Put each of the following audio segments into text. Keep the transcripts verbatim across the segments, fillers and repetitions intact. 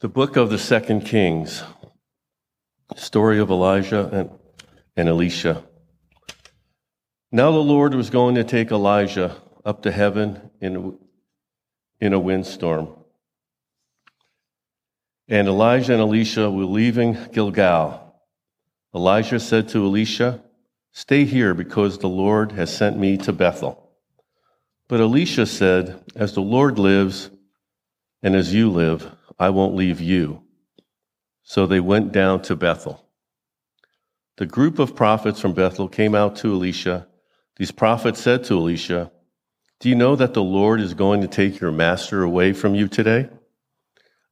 The book of the Second Kings, story of Elijah and, and Elisha. Now the Lord was going to take Elijah up to heaven in, in a windstorm. And Elijah and Elisha were leaving Gilgal. Elijah said to Elisha, "Stay here, because the Lord has sent me to Bethel." But Elisha said, "As the Lord lives and as you live, I won't leave you." So they went down to Bethel. The group of prophets from Bethel came out to Elisha. These prophets said to Elisha, "Do you know that the Lord is going to take your master away from you today?"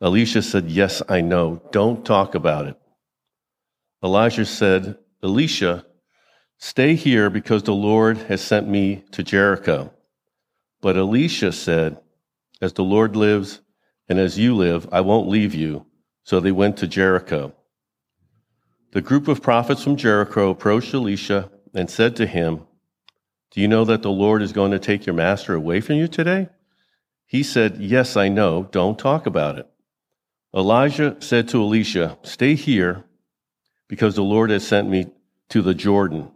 Elisha said, "Yes, I know. Don't talk about it." Elijah said, "Elisha, stay here, because the Lord has sent me to Jericho." But Elisha said, "As the Lord lives, and as you live, I won't leave you." So they went to Jericho. The group of prophets from Jericho approached Elisha and said to him, "Do you know that the Lord is going to take your master away from you today?" He said, "Yes, I know. Don't talk about it." Elijah said to Elisha, "Stay here, because the Lord has sent me to the Jordan."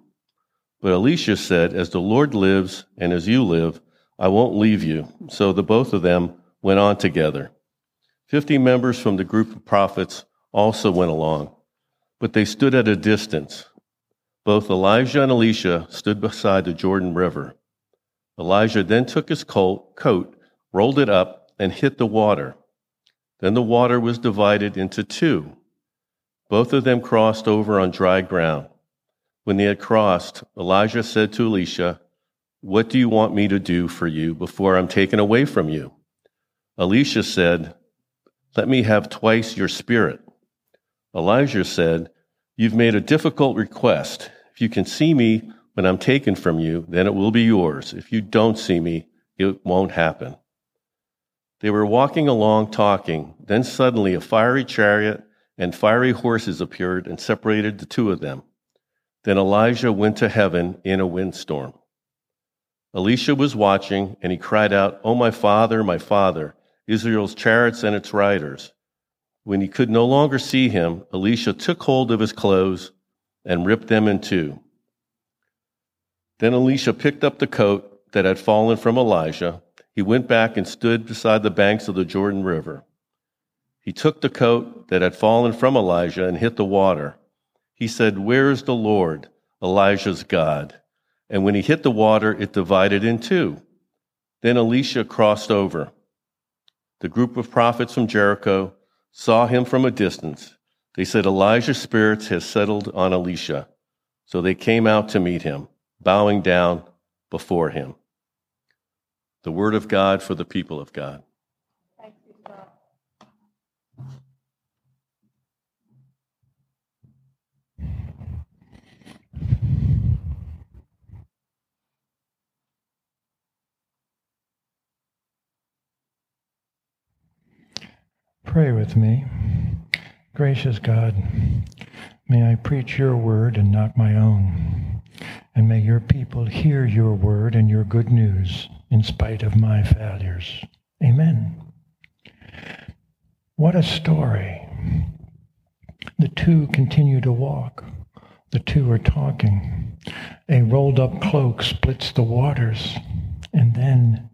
But Elisha said, "As the Lord lives, and as you live, I won't leave you." So the both of them went on together. Fifty members from the group of prophets also went along, but they stood at a distance. Both Elijah and Elisha stood beside the Jordan River. Elijah then took his coat, rolled it up, and hit the water. Then the water was divided into two. Both of them crossed over on dry ground. When they had crossed, Elijah said to Elisha, "What do you want me to do for you before I'm taken away from you?" Elisha said, "Let me have twice your spirit." Elijah said, "You've made a difficult request. If you can see me when I'm taken from you, then it will be yours. If you don't see me, it won't happen." They were walking along talking. Then suddenly a fiery chariot and fiery horses appeared and separated the two of them. Then Elijah went to heaven in a windstorm. Elisha was watching, and he cried out, "Oh, my father, my father, Israel's chariots and its riders." When he could no longer see him, Elisha took hold of his clothes and ripped them in two. Then Elisha picked up the coat that had fallen from Elijah. He went back and stood beside the banks of the Jordan River. He took the coat that had fallen from Elijah and hit the water. He said, "Where is the Lord, Elijah's God?" And when he hit the water, it divided in two. Then Elisha crossed over. The group of prophets from Jericho saw him from a distance. They said, "Elijah's spirit has settled on Elisha." So they came out to meet him, bowing down before him. The word of God for the people of God. Thank you, God. Pray with me. Gracious God, may I preach your word and not my own, and may your people hear your word and your good news in spite of my failures. Amen. What a story. The two continue to walk. The two are talking. A rolled-up cloak splits the waters, and then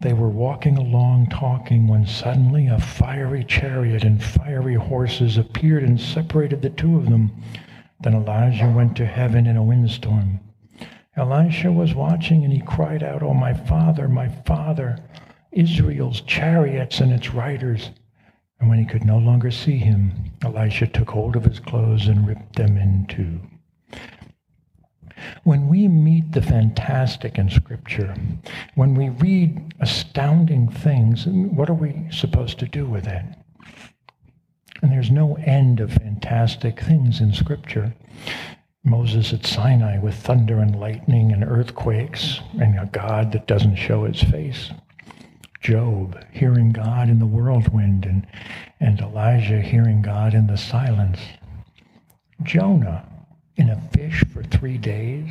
they were walking along talking when suddenly a fiery chariot and fiery horses appeared and separated the two of them. Then Elijah went to heaven in a windstorm. Elisha was watching, and he cried out, "Oh, my father, my father, Israel's chariots and its riders." And when he could no longer see him, Elisha took hold of his clothes and ripped them in two. When we meet the fantastic in Scripture, when we read astounding things, what are we supposed to do with it? And there's no end of fantastic things in Scripture. Moses at Sinai with thunder and lightning and earthquakes and a God that doesn't show his face. Job hearing God in the whirlwind and, and Elijah hearing God in the silence. Jonah in a fish for three days.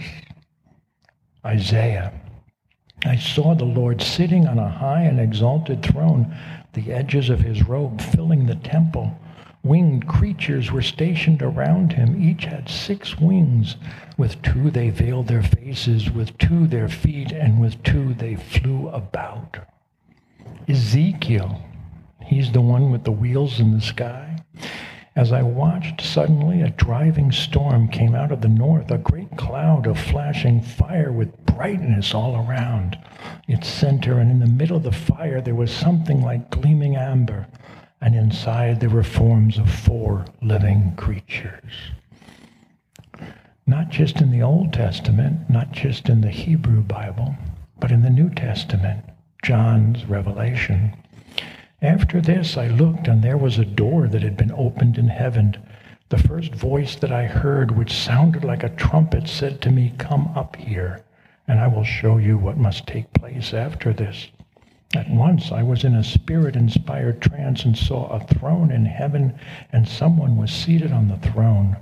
Isaiah, I saw the Lord sitting on a high and exalted throne, the edges of his robe filling the temple. Winged creatures were stationed around him. Each had six wings. With two they veiled their faces, with two their feet, and with two they flew about. Ezekiel, he's the one with the wheels in the sky. As I watched, suddenly a driving storm came out of the north, a great cloud of flashing fire with brightness all around its center, and in the middle of the fire there was something like gleaming amber. And inside there were forms of four living creatures. Not just in the Old Testament, not just in the Hebrew Bible, but in the New Testament, John's Revelation. After this I looked, and there was a door that had been opened in heaven. The first voice that I heard, which sounded like a trumpet, said to me, "Come up here, and I will show you what must take place after this." At once I was in a spirit-inspired trance and saw a throne in heaven, and someone was seated on the throne.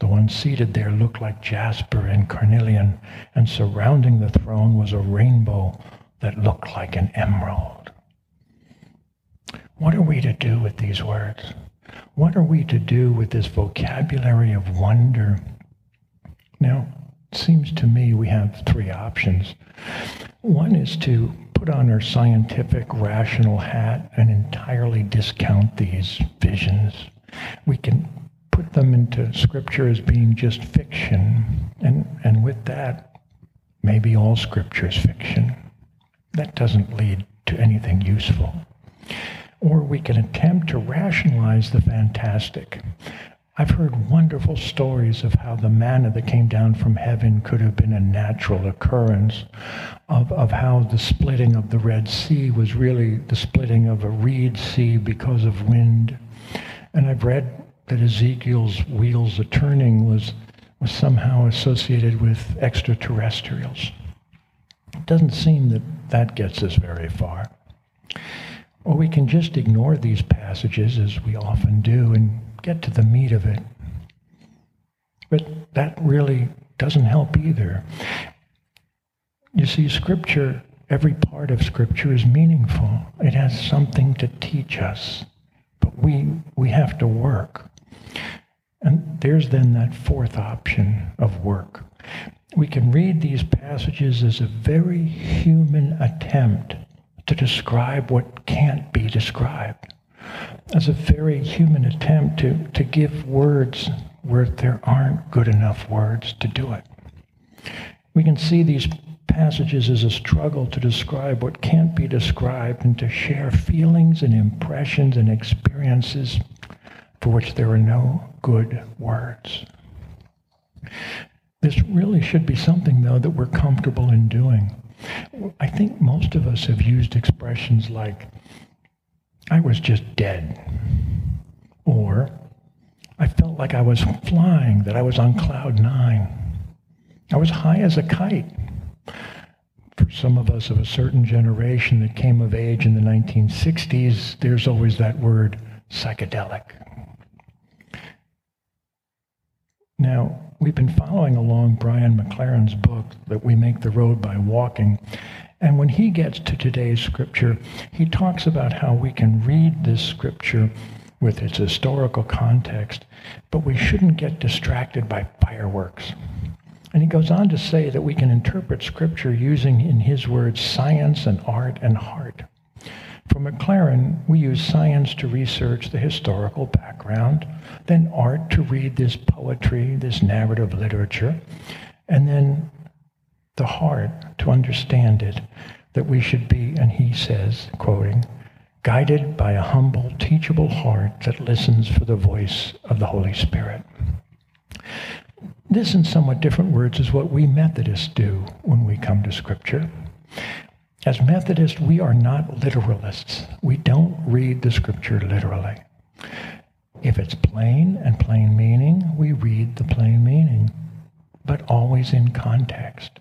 The one seated there looked like jasper and carnelian, and surrounding the throne was a rainbow that looked like an emerald. What are we to do with these words? What are we to do with this vocabulary of wonder? Now, it seems to me we have three options. One is to put on our scientific, rational hat and entirely discount these visions. We can put them into Scripture as being just fiction, and, and with that, maybe all Scripture is fiction. That doesn't lead to anything useful. Or we can attempt to rationalize the fantastic. I've heard wonderful stories of how the manna that came down from heaven could have been a natural occurrence, of, of how the splitting of the Red Sea was really the splitting of a reed sea because of wind. And I've read that Ezekiel's wheels a-turning was, was somehow associated with extraterrestrials. It doesn't seem that that gets us very far. Or we can just ignore these passages, as we often do, and get to the meat of it. But that really doesn't help either. You see, Scripture, every part of Scripture is meaningful. It has something to teach us, but we, we have to work. And there's then that fourth option of work. We can read these passages as a very human attempt to describe what can't be described, as a very human attempt to, to give words where there aren't good enough words to do it. We can see these passages as a struggle to describe what can't be described and to share feelings and impressions and experiences for which there are no good words. This really should be something, though, that we're comfortable in doing. I think most of us have used expressions like, "I was just dead," or "I felt like I was flying, that I was on cloud nine. I was high as a kite." For some of us of a certain generation that came of age in the nineteen sixties, there's always that word, psychedelic. Now, we've been following along Brian McLaren's book, That We Make the Road by Walking, and when he gets to today's Scripture, he talks about how we can read this Scripture with its historical context, but we shouldn't get distracted by fireworks. And he goes on to say that we can interpret Scripture using, in his words, science and art and heart. For McLaren, we use science to research the historical background, then art to read this poetry, this narrative literature, and then the heart to understand it, that we should be, and he says, quoting, "guided by a humble, teachable heart that listens for the voice of the Holy Spirit." This, in somewhat different words, is what we Methodists do when we come to Scripture. As Methodists, we are not literalists. We don't read the Scripture literally. If it's plain and plain meaning, we read the plain meaning, but always in context.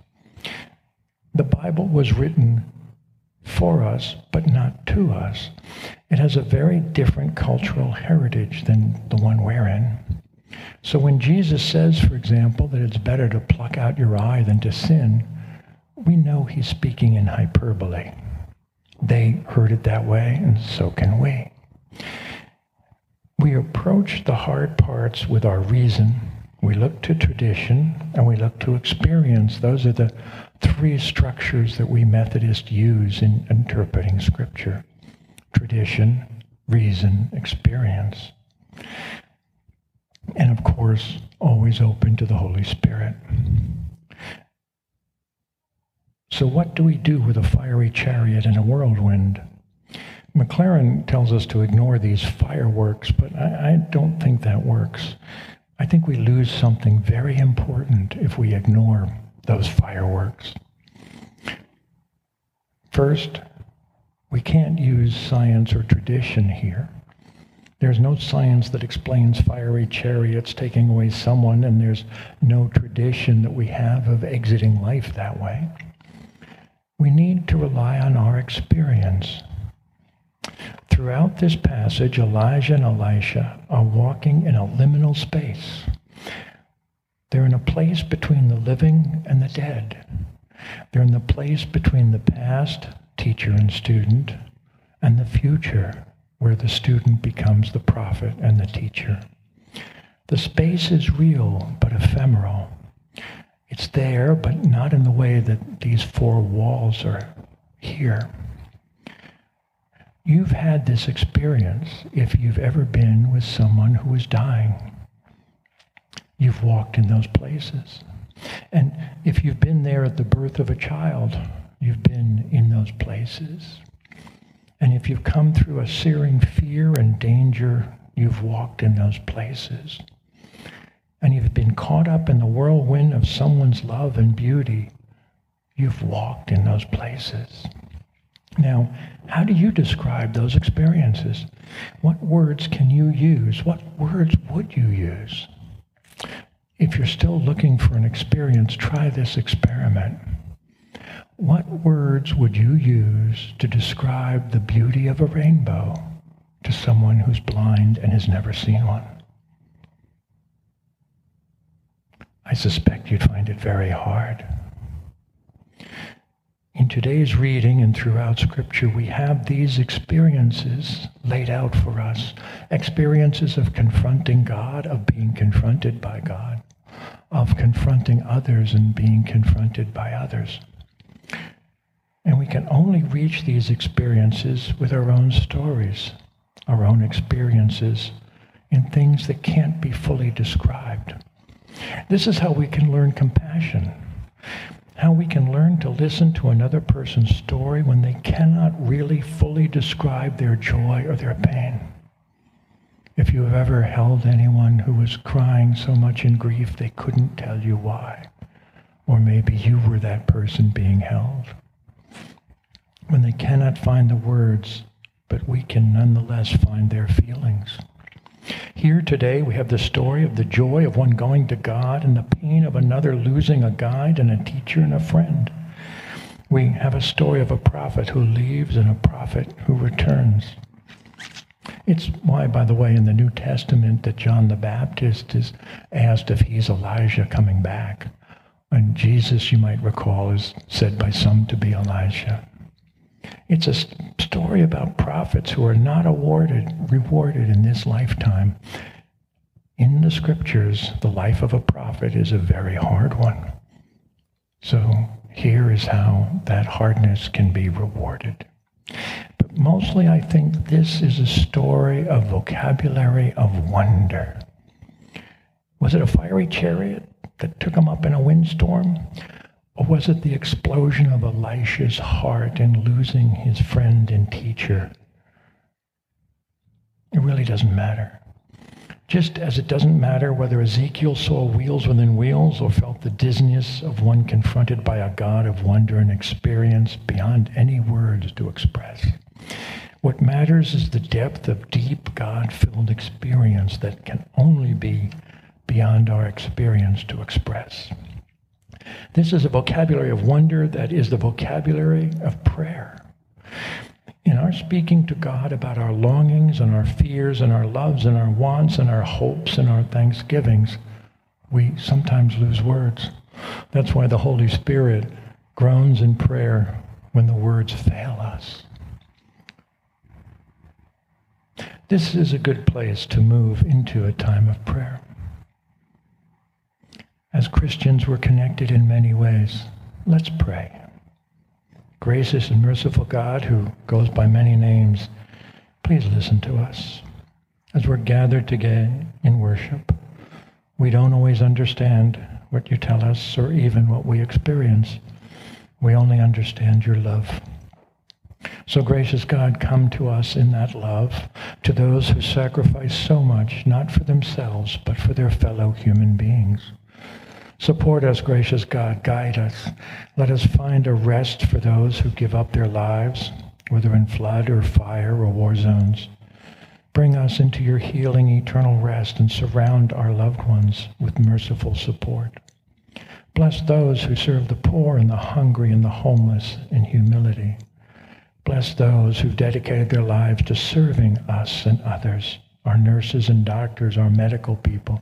The Bible was written for us, but not to us. It has a very different cultural heritage than the one we're in. So when Jesus says, for example, that it's better to pluck out your eye than to sin, we know he's speaking in hyperbole. They heard it that way, and so can we. We approach the hard parts with our reason. We look to tradition, and we look to experience. Those are the three structures that we Methodists use in interpreting Scripture: tradition, reason, experience. And of course, always open to the Holy Spirit. So what do we do with a fiery chariot and a whirlwind? McLaren tells us to ignore these fireworks, but I, I don't think that works. I think we lose something very important if we ignore those fireworks. First, we can't use science or tradition here. There's no science that explains fiery chariots taking away someone, and there's no tradition that we have of exiting life that way. We need to rely on our experience. Throughout this passage, Elijah and Elisha are walking in a liminal space. They're in a place between the living and the dead. They're in the place between the past, teacher and student, and the future, where the student becomes the prophet and the teacher. The space is real, but ephemeral. It's there, but not in the way that these four walls are here. You've had this experience if you've ever been with someone who is dying. You've walked in those places. And if you've been there at the birth of a child, you've been in those places. And if you've come through a searing fear and danger, you've walked in those places. And you've been caught up in the whirlwind of someone's love and beauty, you've walked in those places. Now, how do you describe those experiences? What words can you use? What words would you use? If you're still looking for an experience, try this experiment. What words would you use to describe the beauty of a rainbow to someone who's blind and has never seen one? I suspect you'd find it very hard. In today's reading and throughout Scripture, we have these experiences laid out for us, experiences of confronting God, of being confronted by God, of confronting others and being confronted by others. And we can only reach these experiences with our own stories, our own experiences, in things that can't be fully described. This is how we can learn compassion, how we can learn to listen to another person's story when they cannot really fully describe their joy or their pain. If you have ever held anyone who was crying so much in grief they couldn't tell you why, or maybe you were that person being held, when they cannot find the words, but we can nonetheless find their feelings. Here today we have the story of the joy of one going to God and the pain of another losing a guide and a teacher and a friend. We have a story of a prophet who leaves and a prophet who returns. It's why, by the way, in the New Testament that John the Baptist is asked if he's Elijah coming back. And Jesus, you might recall, is said by some to be Elijah. It's a st- story about prophets who are not awarded, rewarded in this lifetime. In the Scriptures, the life of a prophet is a very hard one. So here is how that hardness can be rewarded. But mostly I think this is a story of vocabulary of wonder. Was it a fiery chariot that took him up in a windstorm? Or was it the explosion of Elisha's heart in losing his friend and teacher? It really doesn't matter. Just as it doesn't matter whether Ezekiel saw wheels within wheels or felt the dizziness of one confronted by a God of wonder and experience beyond any words to express. What matters is the depth of deep, God-filled experience that can only be beyond our experience to express. This is a vocabulary of wonder that is the vocabulary of prayer. In our speaking to God about our longings and our fears and our loves and our wants and our hopes and our thanksgivings, we sometimes lose words. That's why the Holy Spirit groans in prayer when the words fail us. This is a good place to move into a time of prayer. As Christians, we're connected in many ways. Let's pray. Gracious and merciful God, who goes by many names, please listen to us. As we're gathered together in worship, we don't always understand what you tell us or even what we experience. We only understand your love. So, gracious God, come to us in that love, to those who sacrifice so much, not for themselves, but for their fellow human beings. Support us, gracious God, guide us. Let us find a rest for those who give up their lives, whether in flood or fire or war zones. Bring us into your healing, eternal rest, and surround our loved ones with merciful support. Bless those who serve the poor and the hungry and the homeless in humility. Bless those who've dedicated their lives to serving us and others, our nurses and doctors, our medical people,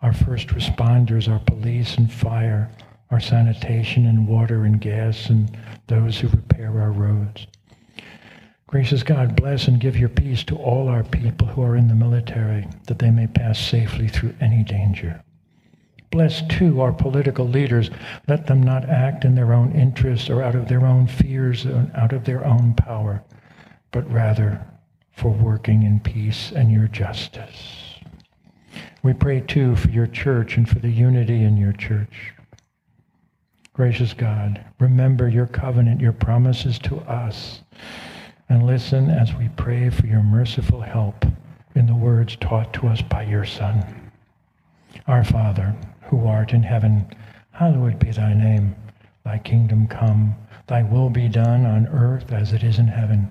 our first responders, our police and fire, our sanitation and water and gas, and those who repair our roads. Gracious God, bless and give your peace to all our people who are in the military, that they may pass safely through any danger. Bless, too, our political leaders. Let them not act in their own interests or out of their own fears or out of their own power, but rather for working in peace and your justice. We pray, too, for your church and for the unity in your church. Gracious God, remember your covenant, your promises to us, and listen as we pray for your merciful help in the words taught to us by your Son. Our Father, who art in heaven, hallowed be thy name. Thy kingdom come, thy will be done on earth as it is in heaven.